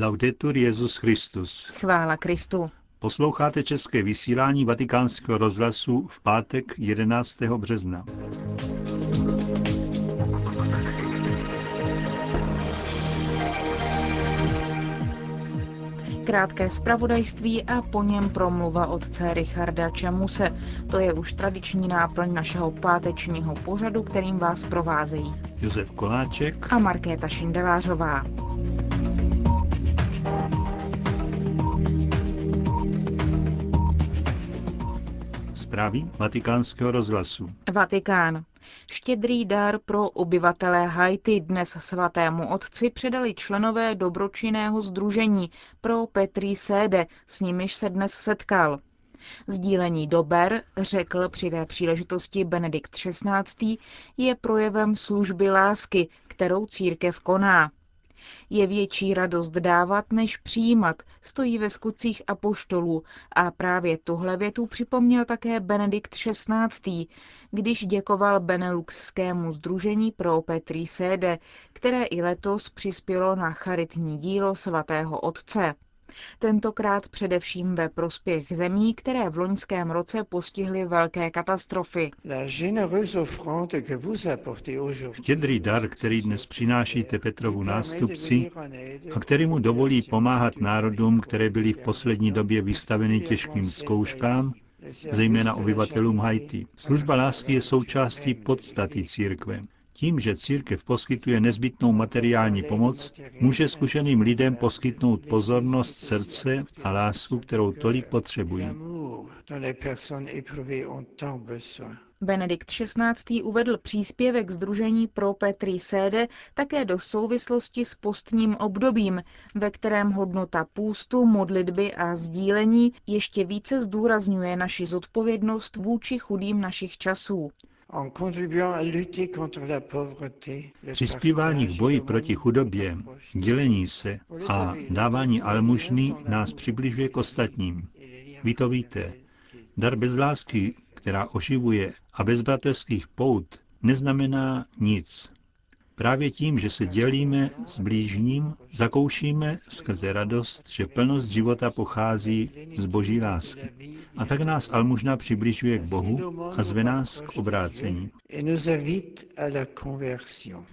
Laudetur Jesus Christus. Chvála Kristu. Posloucháte české vysílání Vatikánského rozhlasu v pátek 11. března. Krátké zpravodajství a po něm promluva otce Richarda Čemuse. To je už tradiční náplň našeho pátečního pořadu, kterým vás provázejí Josef Koláček a Markéta Šindelářová. Zprávy Vatikánského rozhlasu. Vatikán. Štědrý dar pro obyvatele Haiti dnes svatému otci předali členové dobročinného sdružení pro Petri Sede, s nimiž se dnes setkal. Sdílení dober, řekl při té příležitosti Benedikt XVI., je projevem služby lásky, kterou církev koná. Je větší radost dávat, než přijímat, stojí ve skutcích apoštolů a právě tuhle větu připomněl také Benedikt XVI., když děkoval beneluxskému sdružení pro Petri Sede, které i letos přispělo na charitní dílo svatého otce. Tentokrát především ve prospěch zemí, které v loňském roce postihly velké katastrofy. Štědrý dar, který dnes přinášíte Petrovu nástupci a který mu dovolí pomáhat národům, které byly v poslední době vystaveny těžkým zkouškám, zejména obyvatelům Haiti. Služba lásky je součástí podstaty církve. Tím, že církev poskytuje nezbytnou materiální pomoc, může zkušeným lidem poskytnout pozornost, srdce a lásku, kterou tolik potřebují. Benedikt XVI. Uvedl příspěvek sdružení pro Petri Sede také do souvislosti s postním obdobím, ve kterém hodnota půstu, modlitby a sdílení ještě více zdůrazňuje naši zodpovědnost vůči chudým našich časů. Přispívání k boji proti chudobě, dělení se a dávání almužny nás přibližuje k ostatním. Vy to víte. Dar bez lásky, která oživuje, a bez bratrských pout neznamená nic. Právě tím, že se dělíme s blížním, zakoušíme skrze radost, že plnost života pochází z boží lásky. A tak nás almužna přibližuje k Bohu a zve nás k obrácení.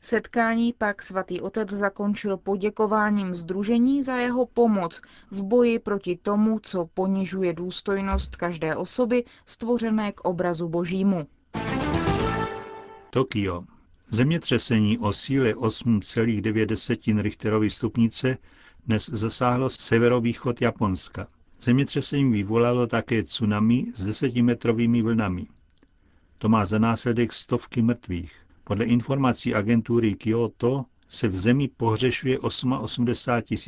Setkání pak svatý otec zakončil poděkováním sdružení za jeho pomoc v boji proti tomu, co ponižuje důstojnost každé osoby stvořené k obrazu božímu. Tokio. Zemětřesení o síle 8,9 Richterovy stupnice dnes zasáhlo severovýchod Japonska. Zemětřesení vyvolalo také tsunami s 10metrovými vlnami. To má za následek stovky mrtvých. Podle informací agentury Kyoto se v zemi pohřešuje 88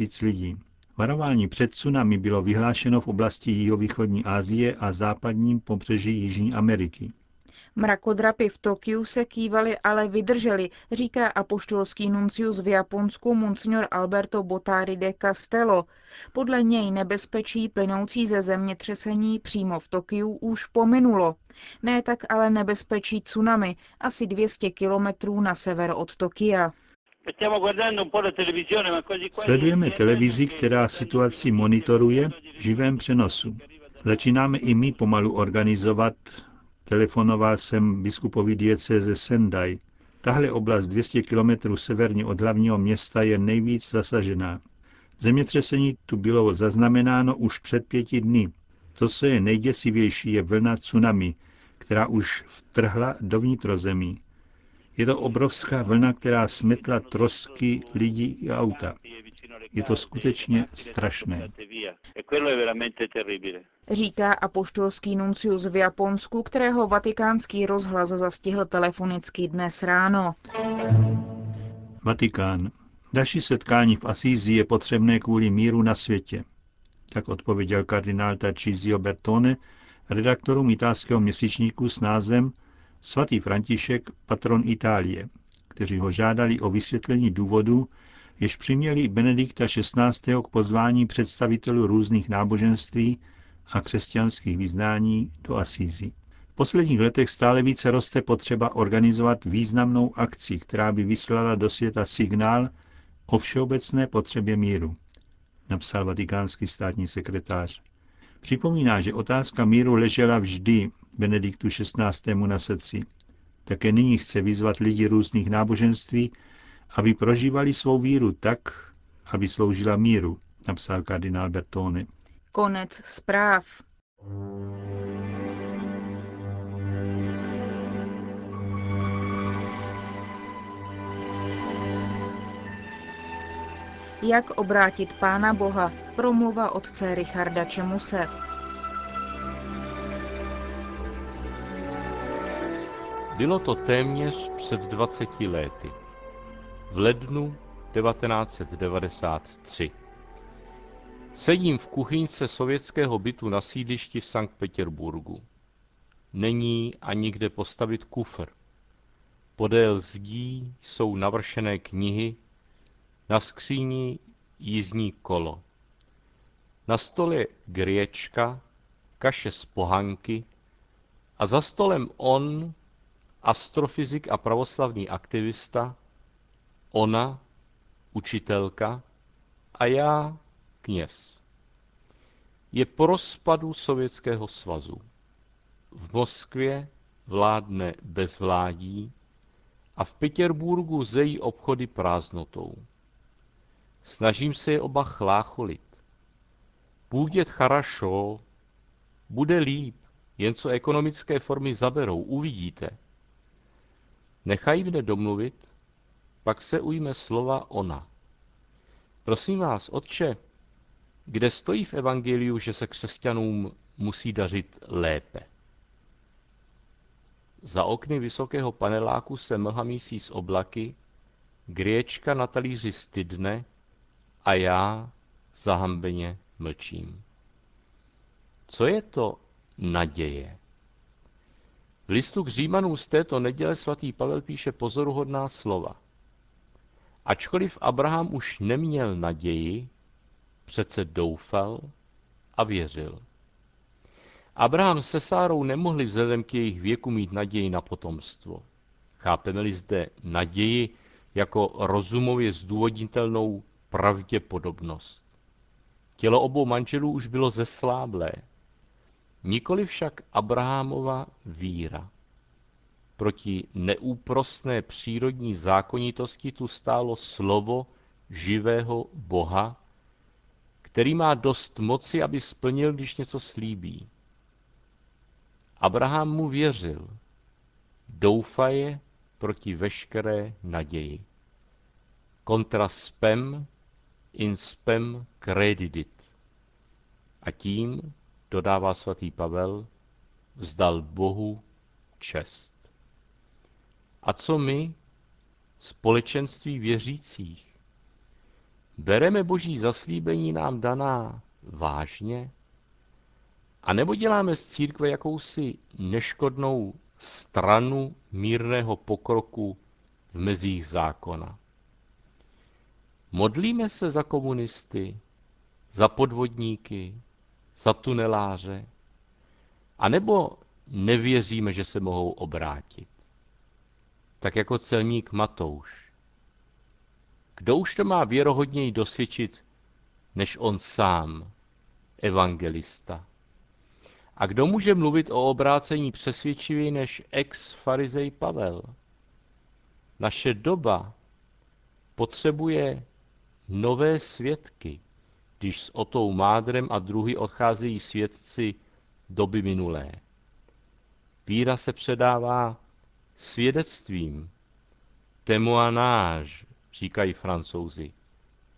000 lidí. Varování před tsunami bylo vyhlášeno v oblasti jihovýchodní Asie a západním pobřeží Jižní Ameriky. Mrakodrapy v Tokiu se kývaly, ale vydržely, říká apoštolský nuncius v Japonsku monsignor Alberto Botari de Castello. Podle něj nebezpečí plynoucí ze zemětřesení přímo v Tokiu už pominulo. Ne tak ale nebezpečí tsunami asi 200 kilometrů na sever od Tokia. Sledujeme televizi, která situaci monitoruje v živém přenosu. Začínáme i my pomalu organizovat. Telefonoval jsem biskupovi diecéze Sendai. Tahle oblast 200 kilometrů severně od hlavního města je nejvíc zasažená. Zemětřesení tu bylo zaznamenáno už před 5 dny. To, co je nejděsivější, je vlna tsunami, která už vtrhla do vnitrozemí. Je to obrovská vlna, která smetla trosky lidí i auta. Je to skutečně strašné. Říká apoštolský nuncius v Japonsku, kterého Vatikánský rozhlas zastihl telefonicky dnes ráno. Vatikán. Další setkání v Asízi je potřebné kvůli míru na světě. Tak odpověděl kardinál Tachizio Bertone redaktorům italského měsíčníku s názvem Svatý František, patron Itálie, kteří ho žádali o vysvětlení důvodu, jež přiměli Benedikta XVI. K pozvání představitelů různých náboženství a křesťanských vyznání do Asízy. V posledních letech stále více roste potřeba organizovat významnou akci, která by vyslala do světa signál o všeobecné potřebě míru. napsal vatikánský státní sekretář. Připomíná, že otázka míru ležela vždy Benediktu XVI. Na srdci. Také nyní chce vyzvat lidi různých náboženství, aby prožívali svou víru tak, aby sloužila míru, napsal kardinál Bertone. Konec zpráv. Jak obrátit Pána Boha? Promluva otce Richarda Čemuse. Bylo to téměř před 20 lety. V lednu 1993. Sedím v kuchyňce sovětského bytu na sídlišti v Sankt Petěrburgu. Není ani kde postavit kufr. Podél zdí jsou navršené knihy, na skříni jízdní kolo. Na stole griečka, kaše z pohanky a za stolem on, astrofyzik a pravoslavný aktivista, ona, učitelka a já, kněz. Je po rozpadu Sovětského svazu. V Moskvě vládne bezvládí a v Petěrburgu zejí obchody prázdnotou. Snažím se je oba chlácholit. Půjdět charašo, bude líp, jen co ekonomické formy zaberou, uvidíte. Nechají mne domluvit, pak se ujme slova ona. Prosím vás, otče, kde stojí v evangeliu, že se křesťanům musí dařit lépe? Za okny vysokého paneláku se mlha mísí s oblaky, griečka na talíři stydne a já zahambeně mlčím. Co je to naděje? V listu k Římanům z této neděle svatý Pavel píše pozoruhodná slova. Ačkoliv Abraham už neměl naději, přece doufal a věřil. Abraham se Sárou nemohli vzhledem k jejich věku mít naději na potomstvo. Chápeme-li zde naději jako rozumově zdůvodnitelnou pravděpodobnost. Tělo obou manželů už bylo zesláblé. Nikoli však Abrahamova víra. Proti neúprosné přírodní zákonitosti tu stálo slovo živého Boha, který má dost moci, aby splnil, když něco slíbí. Abraham mu věřil. Doufaje proti veškeré naději. Contra spem in spem credidit. A tím, dodává svatý Pavel, vzdal Bohu čest. A co my, společenství věřících? Bereme Boží zaslíbení nám daná vážně? A nebo děláme z církve jakousi neškodnou stranu mírného pokroku v mezích zákona? Modlíme se za komunisty, za podvodníky, za tuneláře? A nebo nevěříme, že se mohou obrátit? Tak jako celník Matouš. Kdo už to má věrohodněji dosvědčit, než on sám, evangelista? A kdo může mluvit o obrácení přesvědčivěji než ex-farizej Pavel? Naše doba potřebuje nové svědky, když s Otou Mádrem a druhy odcházejí svědci doby minulé. Víra se předává svědectvím. Témoignage, říkají Francouzi.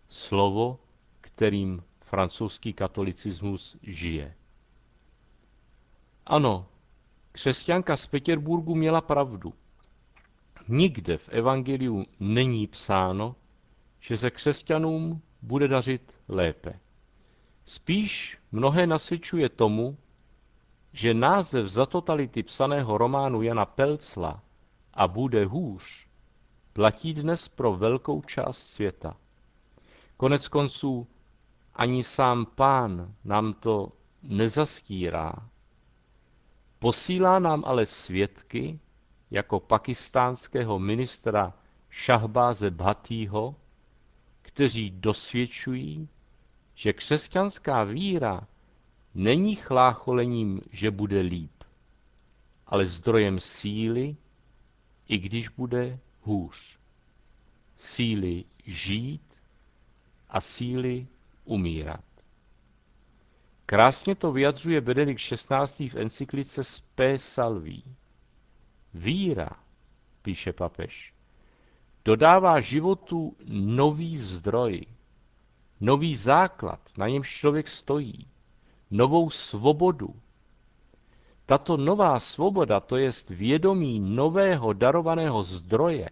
Slovo, kterým francouzský katolicismus žije. Ano, křesťanka z Petěrburgu měla pravdu. Nikde v evangeliu není psáno, že se křesťanům bude dařit lépe. Spíš mnohé nasvědčuje tomu, že název Za totality psaného románu Jana Pelcla A bude hůř platí dnes pro velkou část světa. Konec konců ani sám Pán nám to nezastírá. Posílá nám ale svědky jako pakistánského ministra Šahbáze Bhatího, kteří dosvědčují, že křesťanská víra není chlácholením, že bude líp, ale zdrojem síly, i když bude hůř. Síly žít a síly umírat. Krásně to vyjadřuje Benedikt XVI. V encyklice Spe Salvi. Víra, píše papež, dodává životu nový zdroj, nový základ, na němž člověk stojí, novou svobodu. Tato nová svoboda, to jest vědomí nového darovaného zdroje,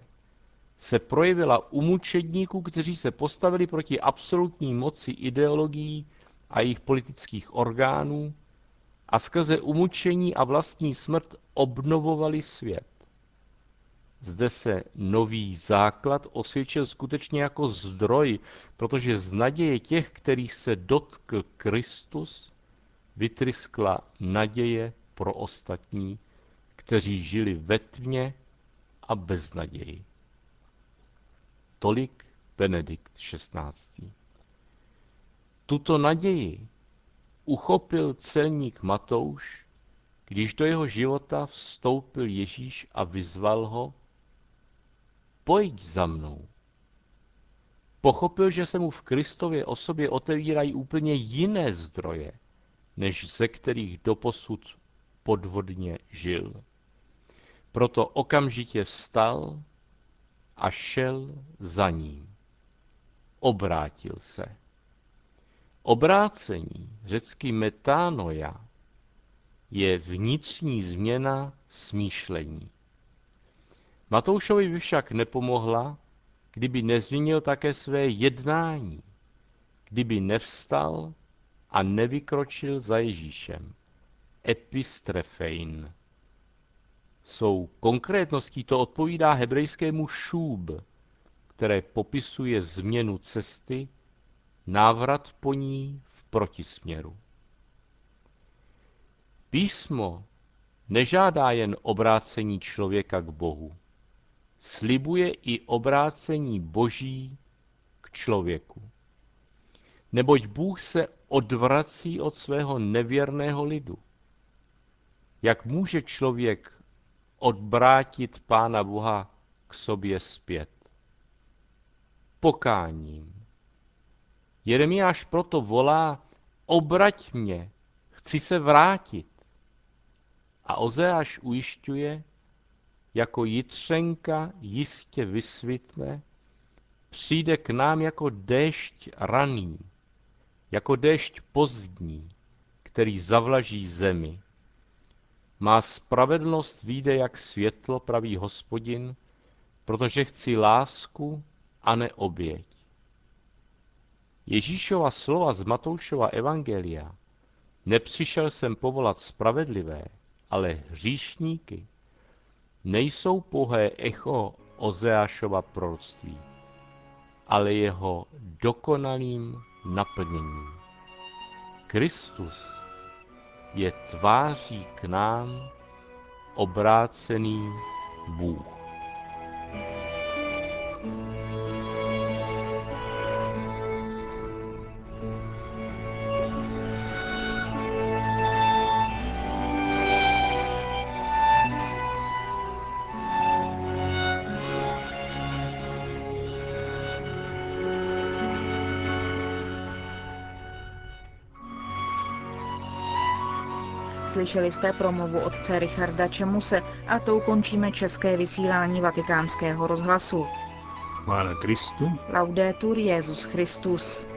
se projevila u mučedníků, kteří se postavili proti absolutní moci ideologií a jejich politických orgánů a skrze umučení a vlastní smrt obnovovali svět. Zde se nový základ osvědčil skutečně jako zdroj, protože z naděje těch, kterých se dotkl Kristus, vytryskla naděje pro ostatní, kteří žili ve tmě a beznaději. Tolik Benedikt XVI. Tuto naději uchopil celník Matouš, když do jeho života vstoupil Ježíš a vyzval ho: pojď za mnou. Pochopil, že se mu v Kristově osobě otevírají úplně jiné zdroje, než ze kterých doposud podvodně žil. Proto okamžitě vstal a šel za ním. Obrátil se. Obrácení, řecky metanoia, je vnitřní změna smýšlení. Matoušovi by však nepomohla, kdyby nezměnil také své jednání, kdyby nevstal a nevykročil za Ježíšem. Epistrefein. Svou konkrétností to odpovídá hebrejskému šůb, které popisuje změnu cesty, návrat po ní v protisměru. Písmo nežádá jen obrácení člověka k Bohu, slibuje i obrácení Boží k člověku. Neboť Bůh se odvrací od svého nevěrného lidu. Jak může člověk odvrátit Pána Boha k sobě zpět? Pokáním. Jeremiáš proto volá: obrať mě, chci se vrátit. A Ozeáš ujišťuje: jako jitřenka jistě vysvitne, přijde k nám jako déšť raný, jako déšť pozdní, který zavlaží zemi. Má spravedlnost vyjde jak světlo, pravý Hospodin, protože chci lásku a ne oběť. Ježíšova slova z Matoušova evangelia: nepřišel jsem povolat spravedlivé, ale hříšníky, nejsou pouhé echo Ozeášova proroctví, ale jeho dokonalým naplněním. Kristus je tváří k nám obrácený Bůh. Slyšeli jste promluvu otce Richarda Čemuse a tou končíme české vysílání Vatikánského rozhlasu. Chvála Kristu. Laudetur Jesus Christus.